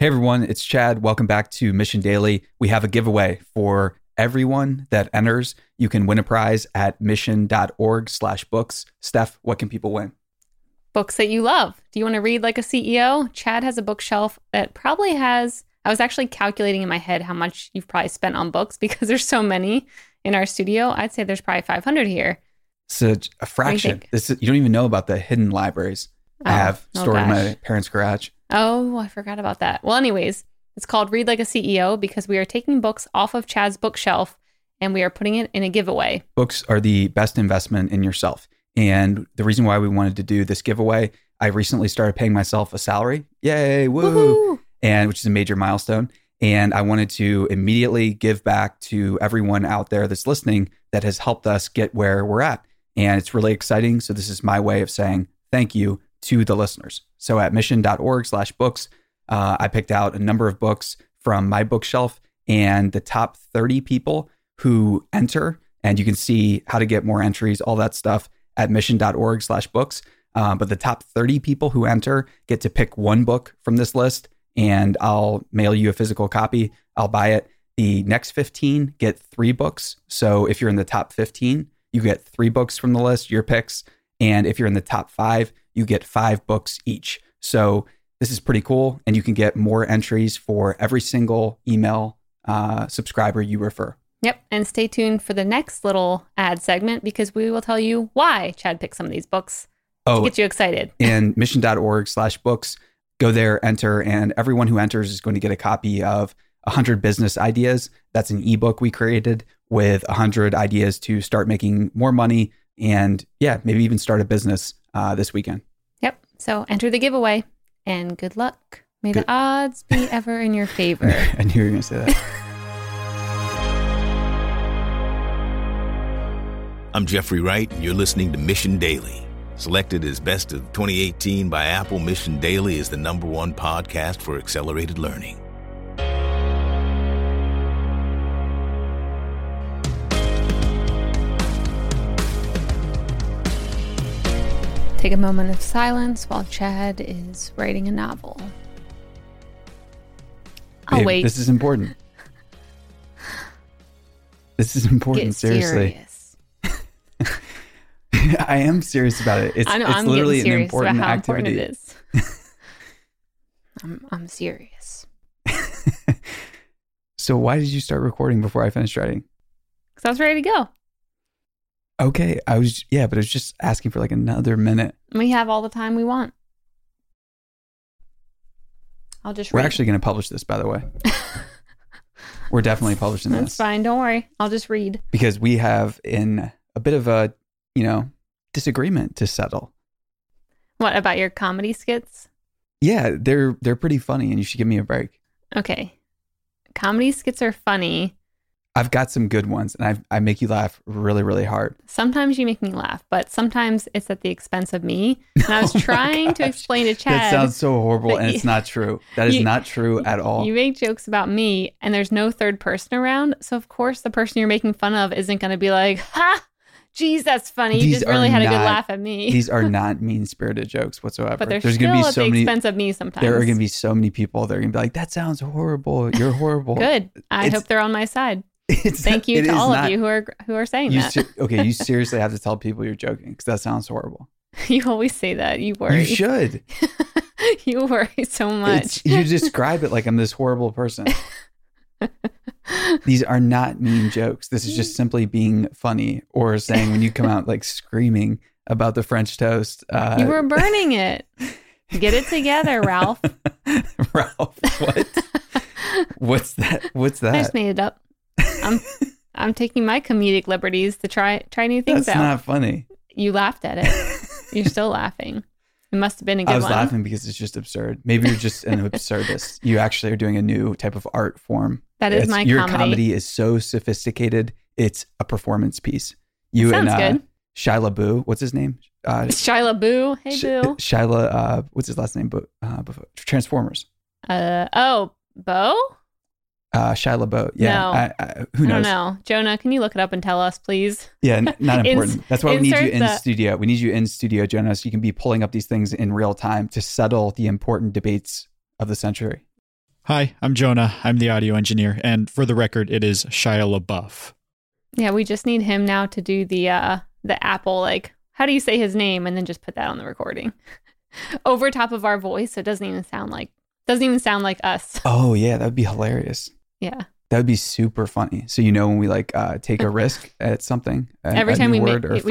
Hey everyone, it's Chad. Welcome back to Mission Daily. We have a giveaway for everyone that enters. You can win a prize at mission.org/books. Steph, what can people win? Books that you love. Do you want to read like a CEO? Chad has a bookshelf that probably has, I was actually calculating in my head how much you've probably spent on books because there's so many in our studio. I'd say there's probably 500 here. So a fraction. You don't even know about the hidden libraries I have stored in my parents' garage. Oh, I forgot about that. Well, anyways, it's called Read Like a CEO because we are taking books off of Chad's bookshelf and we are putting it in a giveaway. Books are the best investment in yourself. And the reason why we wanted to do this giveaway, I recently started paying myself a salary. Yay, woo! Woohoo! And which is a major milestone. And I wanted to immediately give back to everyone out there that's listening that has helped us get where we're at. And it's really exciting. So this is my way of saying thank you to the listeners. So at mission.org/books, I picked out a number of books from my bookshelf and the top 30 people who enter, and you can see how to get more entries, all that stuff at mission.org/books. But the top 30 people who enter get to pick one book from this list, and I'll mail you a physical copy. I'll buy it. The next 15 get 3 books. So if you're in the top 15, you get 3 books from the list, your picks. And if you're in the top 5, you get 5 books each. So this is pretty cool. And you can get more entries for every single email subscriber you refer. Yep. And stay tuned for the next little ad segment because we will tell you why Chad picked some of these books to get you excited. And mission.org/books, go there, enter. And everyone who enters is going to get a copy of 100 Business Ideas. That's an ebook we created with 100 ideas to start making more money and maybe even start a business this weekend. Yep. So enter the giveaway and good luck. May the odds be ever in your favor. I knew you were going to say that. I'm Jeffrey Wright, and you're listening to Mission Daily. Selected as Best of 2018 by Apple, Mission Daily is the #1 podcast for accelerated learning. Take a moment of silence while Chad is writing a novel. Wait. This is important. This is important, get seriously. Serious. I am serious about it. It's literally an important activity. Important it is. I'm serious. So why did you start recording before I finished writing? Because I was ready to go. Okay, but I was just asking for like another minute. We have all the time we want. I'll just read. We're actually going to publish this, by the way. We're definitely publishing this. That's fine. Don't worry. I'll just read. Because we have in a bit of a, disagreement to settle. What, about your comedy skits? Yeah, they're pretty funny and you should give me a break. Okay. Comedy skits are funny. I've got some good ones and I make you laugh really, really hard. Sometimes you make me laugh, but sometimes it's at the expense of me. And I was trying to explain to Chad. That sounds so horrible and it's not true. That is not true at all. You make jokes about me and there's no third person around. So of course the person you're making fun of isn't going to be like, ha, geez, that's funny. You just really had a good laugh at me. These are not mean-spirited jokes whatsoever. But there's still gonna be so at the expense of me sometimes. There are going to be so many people that are going to be like, that sounds horrible. You're horrible. Good. I hope they're on my side. Thank you to all of you who are saying that. Okay, you seriously have to tell people you're joking because that sounds horrible. You always say that. You worry. You should. You worry so much. You describe it like I'm this horrible person. These are not mean jokes. This is just simply being funny or saying when you come out like screaming about the French toast. You were burning it. Get it together, Ralph. Ralph, what? What's that? I just made it up. I'm taking my comedic liberties to try new things out. That's not funny. You laughed at it. You're still laughing. It must have been a good one. I was laughing because it's just absurd. Maybe you're just an absurdist. You actually are doing a new type of art form. That is my comedy. Your comedy is so sophisticated. It's a performance piece. You and Shia LaBeouf. What's his name? Shia LaBeouf. Hey, Boo. Shia, what's his last name? Transformers. Bo? Shia LaBeouf. Yeah. No. Who knows? I don't know. Jonah, can you look it up and tell us, please? Yeah, not important. That's why we need you in studio. We need you in studio, Jonah, so you can be pulling up these things in real time to settle the important debates of the century. Hi, I'm Jonah. I'm the audio engineer. And for the record, it is Shia LaBeouf. Yeah, we just need him now to do the Apple, like, how do you say his name? And then just put that on the recording over top of our voice. So it doesn't even sound like us. Oh, yeah. That would be hilarious. Yeah. That would be super funny. So, you know, when we like take a risk at something, every time we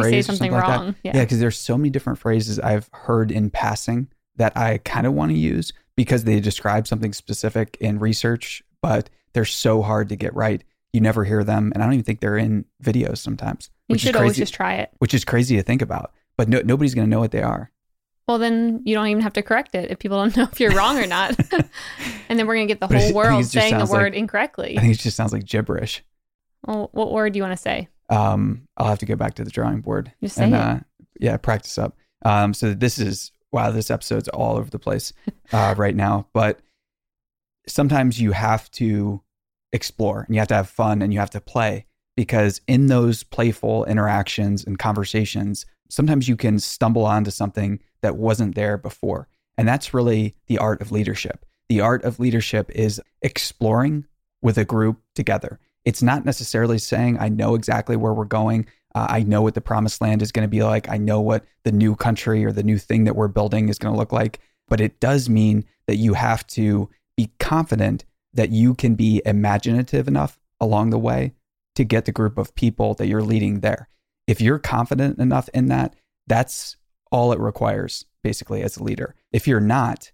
say something wrong. Like yeah. Because there's so many different phrases I've heard in passing that I kind of want to use because they describe something specific in research, but they're so hard to get right. You never hear them. And I don't even think they're in videos sometimes. You should always just try it. Which is crazy to think about, but nobody's going to know what they are. Well, then you don't even have to correct it if people don't know if you're wrong or not. And then we're going to get the whole world saying the word incorrectly. I think it just sounds like gibberish. Well, what word do you want to say? I'll have to go back to the drawing board. Just say it. Yeah, practice up. So this is, wow, this episode's all over the place right now. But sometimes you have to explore and you have to have fun and you have to play. Because in those playful interactions and conversations, sometimes you can stumble onto something that wasn't there before. And that's really the art of leadership. The art of leadership is exploring with a group together. It's not necessarily saying, I know exactly where we're going. I know what the promised land is going to be like. I know what the new country or the new thing that we're building is going to look like. But it does mean that you have to be confident that you can be imaginative enough along the way to get the group of people that you're leading there. If you're confident enough in that, that's all it requires, basically, as a leader. If you're not,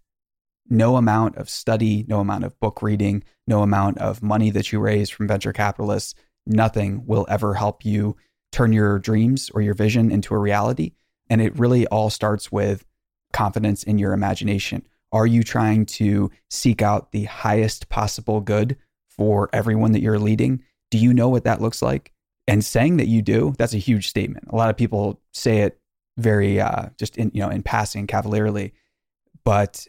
no amount of study, no amount of book reading, no amount of money that you raise from venture capitalists, nothing will ever help you turn your dreams or your vision into a reality. And it really all starts with confidence in your imagination. Are you trying to seek out the highest possible good for everyone that you're leading? Do you know what that looks like? And saying that you do, that's a huge statement. A lot of people say it very just in passing, cavalierly, but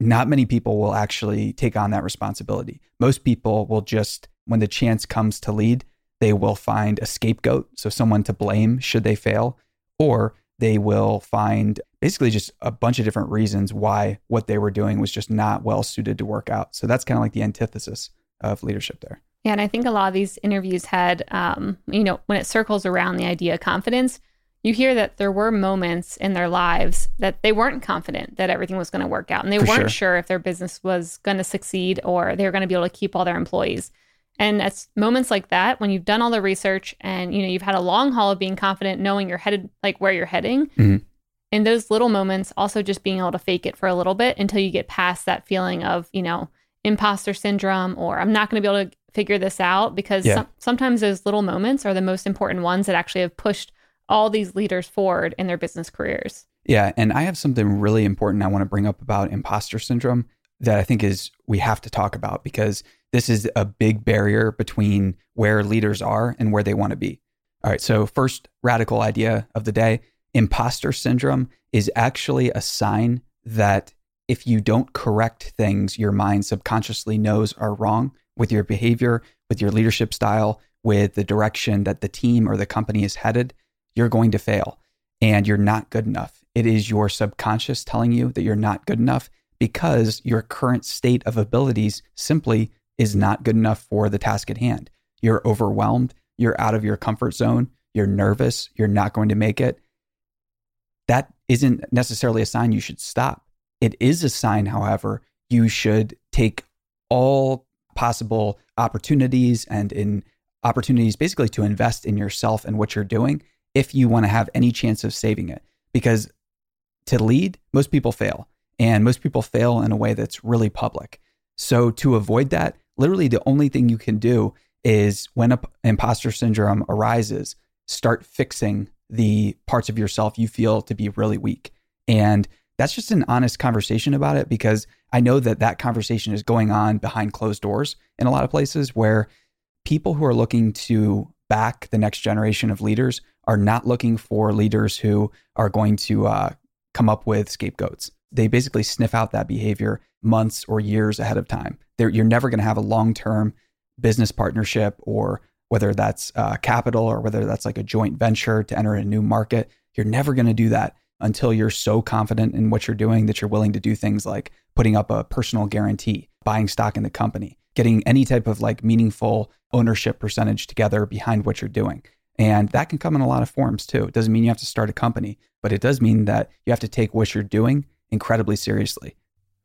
not many people will actually take on that responsibility. Most people will just, when the chance comes to lead, they will find a scapegoat, so someone to blame should they fail, or they will find basically just a bunch of different reasons why what they were doing was just not well suited to work out. So that's kind of like the antithesis of leadership there. Yeah, and I think a lot of these interviews had, when it circles around the idea of confidence, you hear that there were moments in their lives that they weren't confident that everything was going to work out. And they weren't sure if their business was going to succeed or they were going to be able to keep all their employees. And at moments like that, when you've done all the research and, you've had a long haul of being confident, knowing you're headed, like where you're heading, mm-hmm. in those little moments, also just being able to fake it for a little bit until you get past that feeling of, imposter syndrome, or I'm not going to be able to figure this out, because sometimes those little moments are the most important ones that actually have pushed all these leaders forward in their business careers. Yeah. And I have something really important I want to bring up about imposter syndrome that I think is we have to talk about, because this is a big barrier between where leaders are and where they want to be. All right. So first radical idea of the day, imposter syndrome is actually a sign that if you don't correct things your mind subconsciously knows are wrong with your behavior, with your leadership style, with the direction that the team or the company is headed, you're going to fail and you're not good enough. It is your subconscious telling you that you're not good enough because your current state of abilities simply is not good enough for the task at hand. You're overwhelmed, you're out of your comfort zone, you're nervous, you're not going to make it. That isn't necessarily a sign you should stop. It is a sign, however, you should take all possible opportunities and in opportunities basically to invest in yourself and what you're doing if you want to have any chance of saving it. Because to lead, most people fail, and most people fail in a way that's really public. So to avoid that, literally the only thing you can do is when imposter syndrome arises, start fixing the parts of yourself you feel to be really weak. And that's just an honest conversation about it, because I know that conversation is going on behind closed doors in a lot of places where people who are looking to back the next generation of leaders are not looking for leaders who are going to come up with scapegoats. They basically sniff out that behavior months or years ahead of time. You're never going to have a long-term business partnership, or whether that's capital or whether that's like a joint venture to enter a new market. You're never going to do that until you're so confident in what you're doing that you're willing to do things like putting up a personal guarantee buying stock in the company, getting any type of like meaningful ownership percentage together behind what you're doing. And that can come in a lot of forms too. It doesn't mean you have to start a company, but it does mean that you have to take what you're doing incredibly seriously.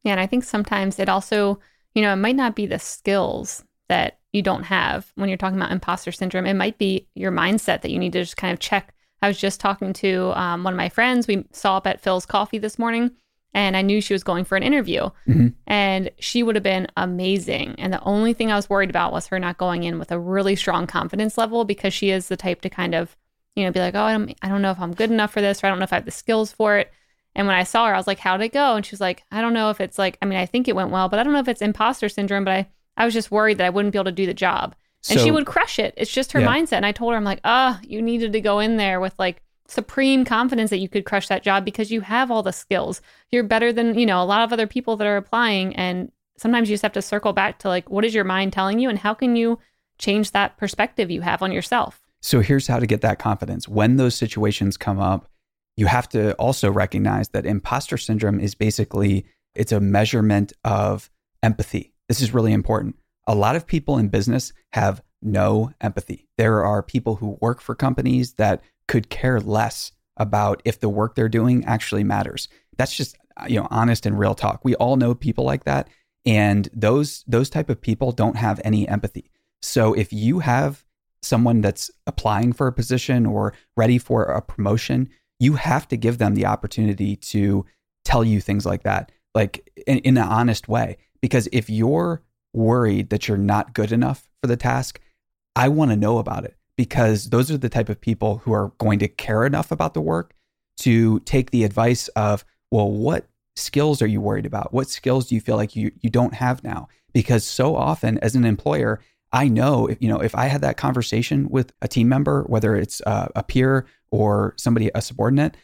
Yeah, and I think sometimes it also, you know, it might not be the skills that you don't have when you're talking about imposter syndrome. It might be your mindset that you need to just kind of check. I was just talking to one of my friends. We saw up at Phil's Coffee this morning, and I knew she was going for an interview, mm-hmm. and she would have been amazing. And the only thing I was worried about was her not going in with a really strong confidence level, because she is the type to kind of, you know, be like, oh, I don't know if I'm good enough for this, or I don't know if I have the skills for it. And when I saw her, I was like, how'd it go? And she was like, I don't know if it's like, I mean, I think it went well, but I don't know if it's imposter syndrome, but I was just worried that I wouldn't be able to do the job. And so, she would crush it. It's just her mindset. And I told her, I'm like, you needed to go in there with like supreme confidence that you could crush that job, because you have all the skills. You're better than, you know, a lot of other people that are applying. And sometimes you just have to circle back to like, what is your mind telling you? And how can you change that perspective you have on yourself? So here's how to get that confidence. When those situations come up, you have to also recognize that imposter syndrome is basically, it's a measurement of empathy. This is really important. A lot of people in business have no empathy. There are people who work for companies that could care less about if the work they're doing actually matters. That's just, you know, honest and real talk. We all know people like that. And those type of people don't have any empathy. So if you have someone that's applying for a position or ready for a promotion, you have to give them the opportunity to tell you things like that, like in an honest way. Because if you're worried that you're not good enough for the task, I want to know about it, because those are the type of people who are going to care enough about the work to take the advice of, well, what skills are you worried about? What skills do you feel like you don't have now? Because so often as an employer, I know if I had that conversation with a team member, whether it's a peer or somebody, a subordinate,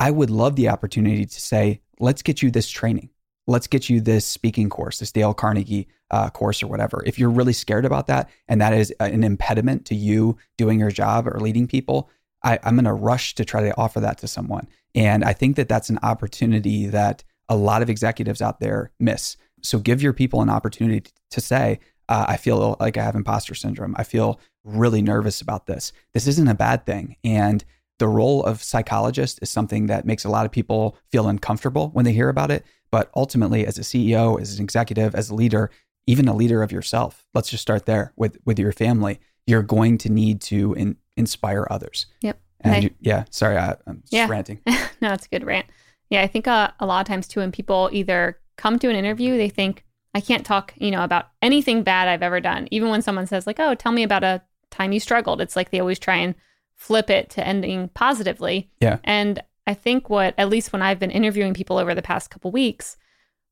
I would love the opportunity to say, let's get you this training. Let's get you this speaking course, this Dale Carnegie course or whatever. If you're really scared about that, and that is an impediment to you doing your job or leading people, I'm going to rush to try to offer that to someone. And I think that that's an opportunity that a lot of executives out there miss. So give your people an opportunity to say, I feel like I have imposter syndrome. I feel really nervous about this. This isn't a bad thing. And the role of psychologist is something that makes a lot of people feel uncomfortable when they hear about it. But ultimately, as a CEO, as an executive, as a leader, even a leader of yourself, let's just start there with your family. You're going to need to inspire others. Yep. And I'm just ranting. No, it's a good rant. Yeah, I think a lot of times too, when people either come to an interview, they think, I can't talk, you know, about anything bad I've ever done. Even when someone says like, oh, tell me about a time you struggled. It's like they always try and flip it to ending positively. Yeah. And I think at least when I've been interviewing people over the past couple weeks,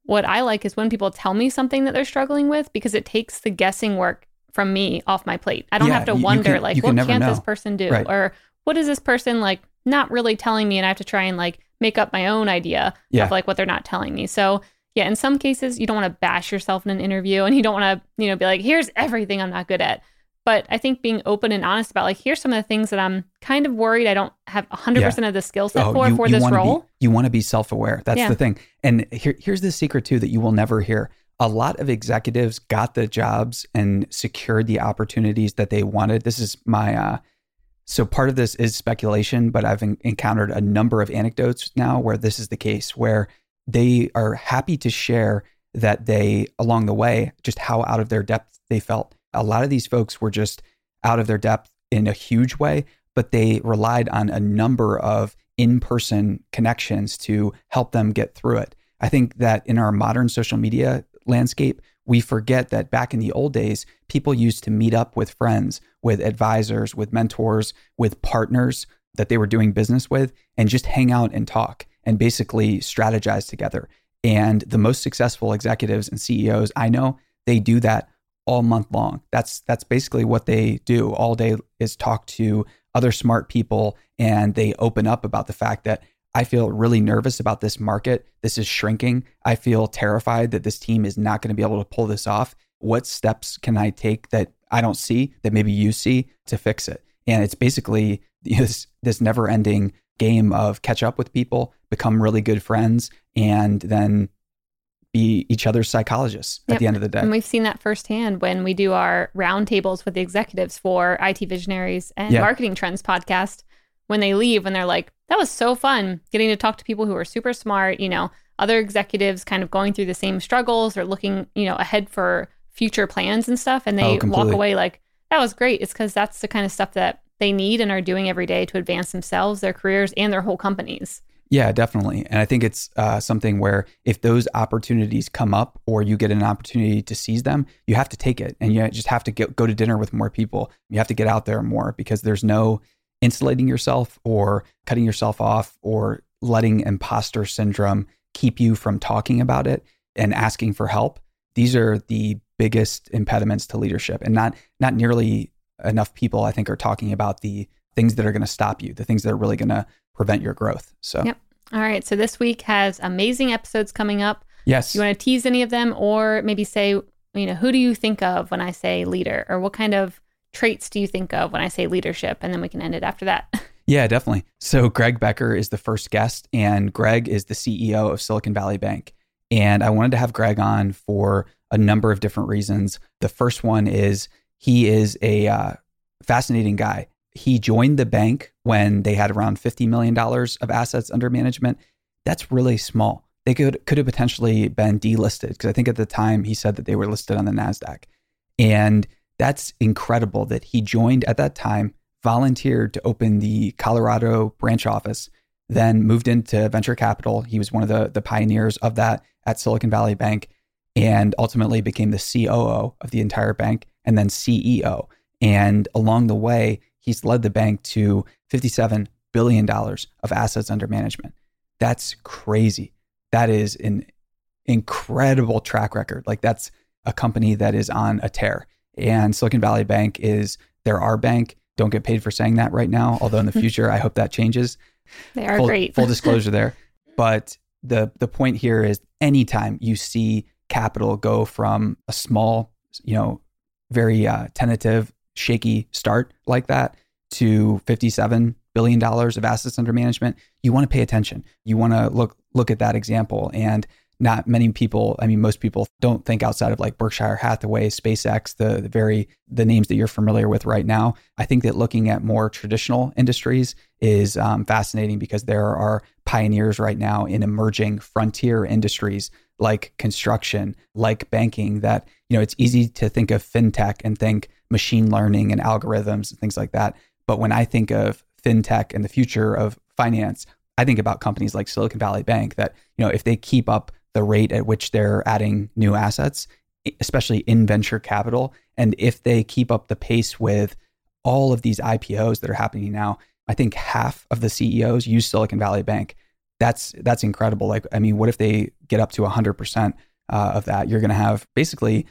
what I like is when people tell me something that they're struggling with, because it takes the guessing work from me off my plate. I don't have to wonder what can this person do? Right. Or what is this person like not really telling me? And I have to try and like make up my own idea of like what they're not telling me. So yeah, in some cases, you don't want to bash yourself in an interview, and you don't want to, you know, be like, here's everything I'm not good at. But I think being open and honest about like, here's some of the things that I'm kind of worried I don't have 100% of the skill set for this role. You want to be self-aware. That's the thing. And here's the secret too that you will never hear. A lot of executives got the jobs and secured the opportunities that they wanted. This is my, so part of this is speculation, but I've encountered a number of anecdotes now where this is the case, where they are happy to share that they, along the way, just how out of their depth they felt. A lot of these folks were just out of their depth in a huge way, but they relied on a number of in-person connections to help them get through it. I think that in our modern social media landscape, we forget that back in the old days, people used to meet up with friends, with advisors, with mentors, with partners that they were doing business with, and just hang out and talk and basically strategize together. And the most successful executives and CEOs I know, they do that all month long. That's basically what they do all day, is talk to other smart people, and they open up about the fact that I feel really nervous about this market. This is shrinking. I feel terrified that this team is not going to be able to pull this off. What steps can I take that I don't see, that maybe you see, to fix it? And it's basically this never-ending game of catch up with people, become really good friends, and then be each other's psychologists at the end of the day. And we've seen that firsthand when we do our roundtables with the executives for IT Visionaries and Marketing Trends podcast. When they leave, when they're like, that was so fun getting to talk to people who are super smart, you know, other executives kind of going through the same struggles or looking, you know, ahead for future plans and stuff. And they walk away like, that was great. It's because that's the kind of stuff that they need and are doing every day to advance themselves, their careers, and their whole companies. Yeah, definitely. And I think it's something where if those opportunities come up or you get an opportunity to seize them, you have to take it. And you just have to go to dinner with more people. You have to get out there more because there's no insulating yourself or cutting yourself off or letting imposter syndrome keep you from talking about it and asking for help. These are the biggest impediments to leadership. And not nearly enough people, I think, are talking about the things that are going to stop you, the things that are really going to prevent your growth. So, all right. So this week has amazing episodes coming up. Yes. Do you want to tease any of them or maybe say, you know, who do you think of when I say leader, or what kind of traits do you think of when I say leadership? And then we can end it after that. Yeah, definitely. So Greg Becker is the first guest, and Greg is the CEO of Silicon Valley Bank. And I wanted to have Greg on for a number of different reasons. The first one is he is a fascinating guy. He joined the bank when they had around $50 million of assets under management. That's really small. They could have potentially been delisted, because I think at the time he said that they were listed on the Nasdaq. And that's incredible that he joined at that time, volunteered to open the Colorado branch office, then moved into venture capital. He was one of the pioneers of that at Silicon Valley Bank, and ultimately became the COO of the entire bank and then CEO. And along the way, he's led the bank to $57 billion of assets under management. That's crazy. That is an incredible track record. Like, that's a company that is on a tear. And Silicon Valley Bank is, they're our bank. Don't get paid for saying that right now, although in the future, I hope that changes. They are great. Full disclosure there. But the point here is, anytime you see capital go from a small, you know, very tentative, shaky start like that to $57 billion of assets under management, you want to pay attention. You want to look at that example. And not many people, I mean, most people don't think outside of like Berkshire Hathaway, SpaceX, the names that you're familiar with right now. I think that looking at more traditional industries is fascinating, because there are pioneers right now in emerging frontier industries like construction, like banking, that, you know, it's easy to think of fintech and think machine learning and algorithms and things like that. But when I think of fintech and the future of finance, I think about companies like Silicon Valley Bank that, you know, if they keep up the rate at which they're adding new assets, especially in venture capital, and if they keep up the pace with all of these IPOs that are happening now, I think half of the CEOs use Silicon Valley Bank. That's incredible. Like, I mean, what if they get up to 100% of that? You're going to have, basically,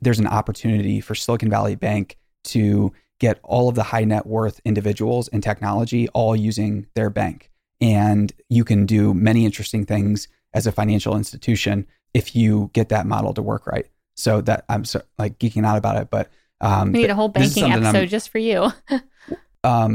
there's an opportunity for Silicon Valley Bank to get all of the high net worth individuals in technology all using their bank. And you can do many interesting things as a financial institution if you get that model to work right. So that, I'm so, like, geeking out about it, but we need a whole banking episode just for you.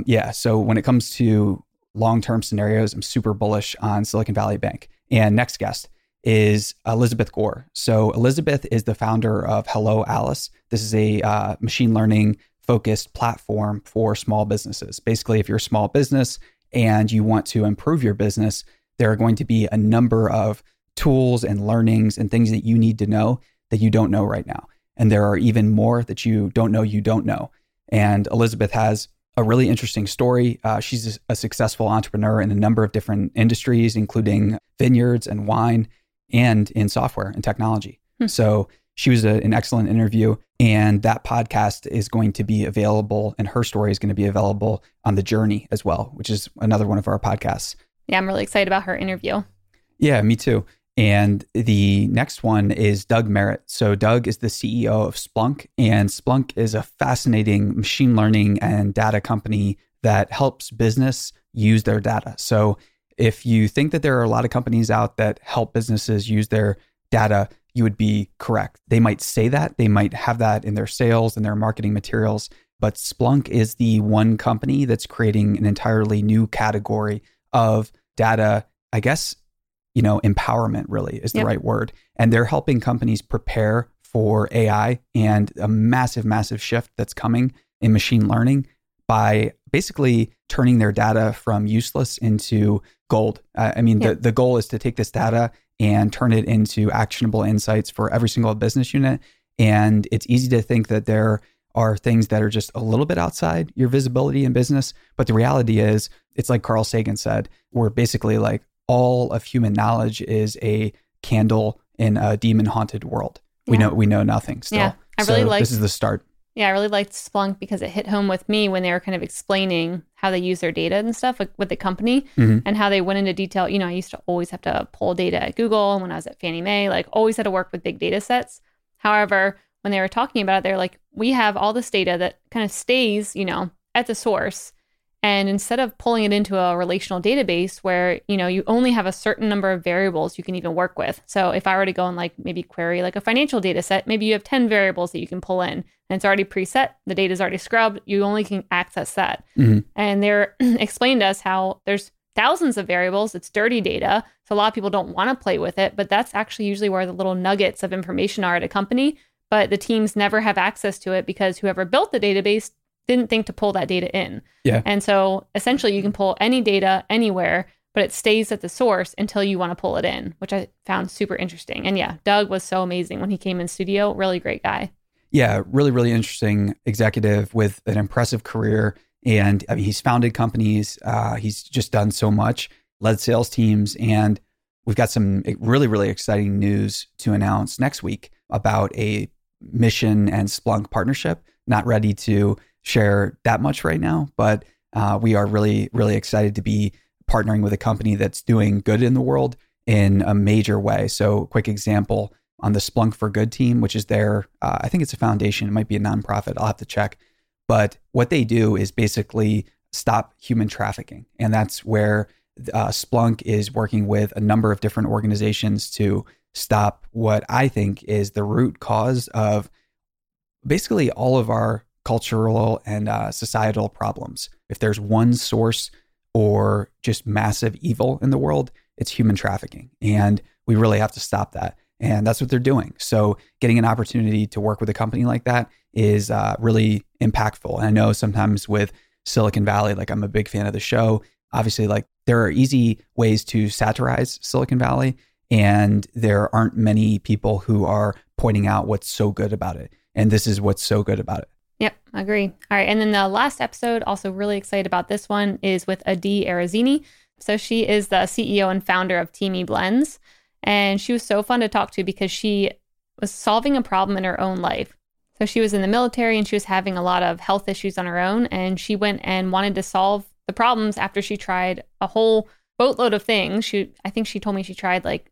Yeah. So when it comes to long-term scenarios, I'm super bullish on Silicon Valley Bank. And next guest is Elizabeth Gore. So Elizabeth is the founder of Hello Alice. This is a machine learning focused platform for small businesses. Basically, if you're a small business and you want to improve your business, there are going to be a number of tools and learnings and things that you need to know that you don't know right now. And there are even more that you don't know. And Elizabeth has a really interesting story. She's a successful entrepreneur in a number of different industries, including vineyards and wine, and in software and technology. So she was an excellent interview, and that podcast is going to be available, and her story is going to be available on The Journey as well, which is another one of our podcasts. Yeah, I'm really excited about her interview. Yeah, me too. And the next one is Doug Merritt. So Doug is the CEO of Splunk, and Splunk is a fascinating machine learning and data company that helps business use their data. So if you think that there are a lot of companies out that help businesses use their data, you would be correct. They might say that, they might have that in their sales and their marketing materials, but Splunk is the one company that's creating an entirely new category of data, I guess, you know, empowerment really is the right word. And they're helping companies prepare for AI and a massive, massive shift that's coming in machine learning by basically turning their data from useless into gold. The goal is to take this data and turn it into actionable insights for every single business unit. And it's easy to think that there are things that are just a little bit outside your visibility in business. But the reality is, it's like Carl Sagan said, we're basically like all of human knowledge is a candle in a demon-haunted world. Yeah. We know nothing still. Yeah, this is the start. Yeah, I really liked Splunk because it hit home with me when they were kind of explaining how they use their data and stuff with the company and how they went into detail. You know, I used to always have to pull data at Google when I was at Fannie Mae, like always had to work with big data sets. However, when they were talking about it, they're like, we have all this data that kind of stays, you know, at the source. And instead of pulling it into a relational database where, you know, you only have a certain number of variables you can even work with. So if I were to go and like maybe query like a financial data set, maybe you have 10 variables that you can pull in and it's already preset. The data is already scrubbed. You only can access that. Mm-hmm. And they're explaining to us how there's thousands of variables. It's dirty data. So a lot of people don't want to play with it, but that's actually usually where the little nuggets of information are at a company. But the teams never have access to it because whoever built the database didn't think to pull that data in. Yeah. And so essentially you can pull any data anywhere, but it stays at the source until you want to pull it in, which I found super interesting. And yeah, Doug was so amazing when he came in studio, really great guy. Yeah, really, really interesting executive with an impressive career. And I mean, he's founded companies. He's just done so much, led sales teams. And we've got some really, really exciting news to announce next week about a Mission and Splunk partnership. Not ready to share that much right now, but we are really, really excited to be partnering with a company that's doing good in the world in a major way. So quick example on the Splunk for Good team, which is their, I think it's a foundation. It might be a nonprofit. I'll have to check. But what they do is basically stop human trafficking. And that's where Splunk is working with a number of different organizations to stop what I think is the root cause of basically all of our cultural and societal problems. If there's one source or just massive evil in the world, it's human trafficking. And we really have to stop that. And that's what they're doing. So getting an opportunity to work with a company like that is really impactful. And I know sometimes with Silicon Valley, like I'm a big fan of the show. Obviously, like there are easy ways to satirize Silicon Valley. And there aren't many people who are pointing out what's so good about it. And this is what's so good about it. Yep, I agree. All right. And then the last episode, also really excited about this one, is with Adi Arazzini. So she is the CEO and founder of Teami Blends. And she was so fun to talk to because she was solving a problem in her own life. So she was in the military and she was having a lot of health issues on her own. And she went and wanted to solve the problems after she tried a whole boatload of things. I think she told me she tried like,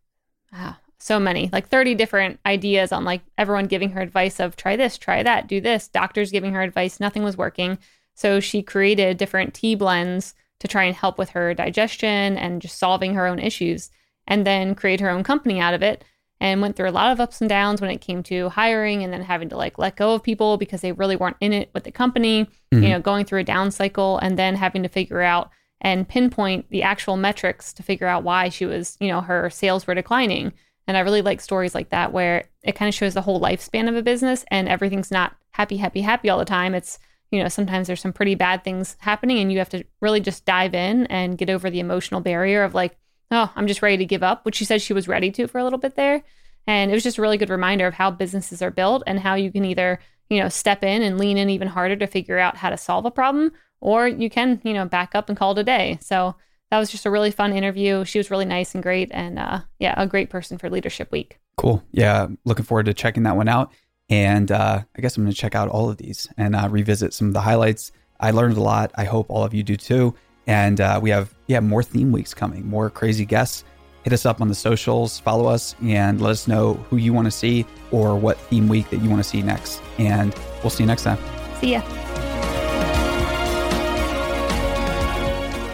so many, like 30 different ideas on like everyone giving her advice of try this, try that, do this, doctors giving her advice, nothing was working. So she created different tea blends to try and help with her digestion and just solving her own issues, and then create her own company out of it, and went through a lot of ups and downs when it came to hiring and then having to like let go of people because they really weren't in it with the company, you know, going through a down cycle and then having to figure out and pinpoint the actual metrics to figure out why she was, you know, her sales were declining. And I really like stories like that where it kind of shows the whole lifespan of a business and everything's not happy, happy, happy all the time. It's, you know, sometimes there's some pretty bad things happening and you have to really just dive in and get over the emotional barrier of like, oh, I'm just ready to give up, which she said she was ready to for a little bit there. And it was just a really good reminder of how businesses are built and how you can either, you know, step in and lean in even harder to figure out how to solve a problem, or you can, you know, back up and call it a day. So that was just a really fun interview. She was really nice and great, and a great person for Leadership Week. Cool. Yeah, looking forward to checking that one out. And I guess I'm going to check out all of these and revisit some of the highlights. I learned a lot. I hope all of you do too. And we have more theme weeks coming, more crazy guests. Hit us up on the socials, follow us, and let us know who you want to see or what theme week that you want to see next. And we'll see you next time. See ya.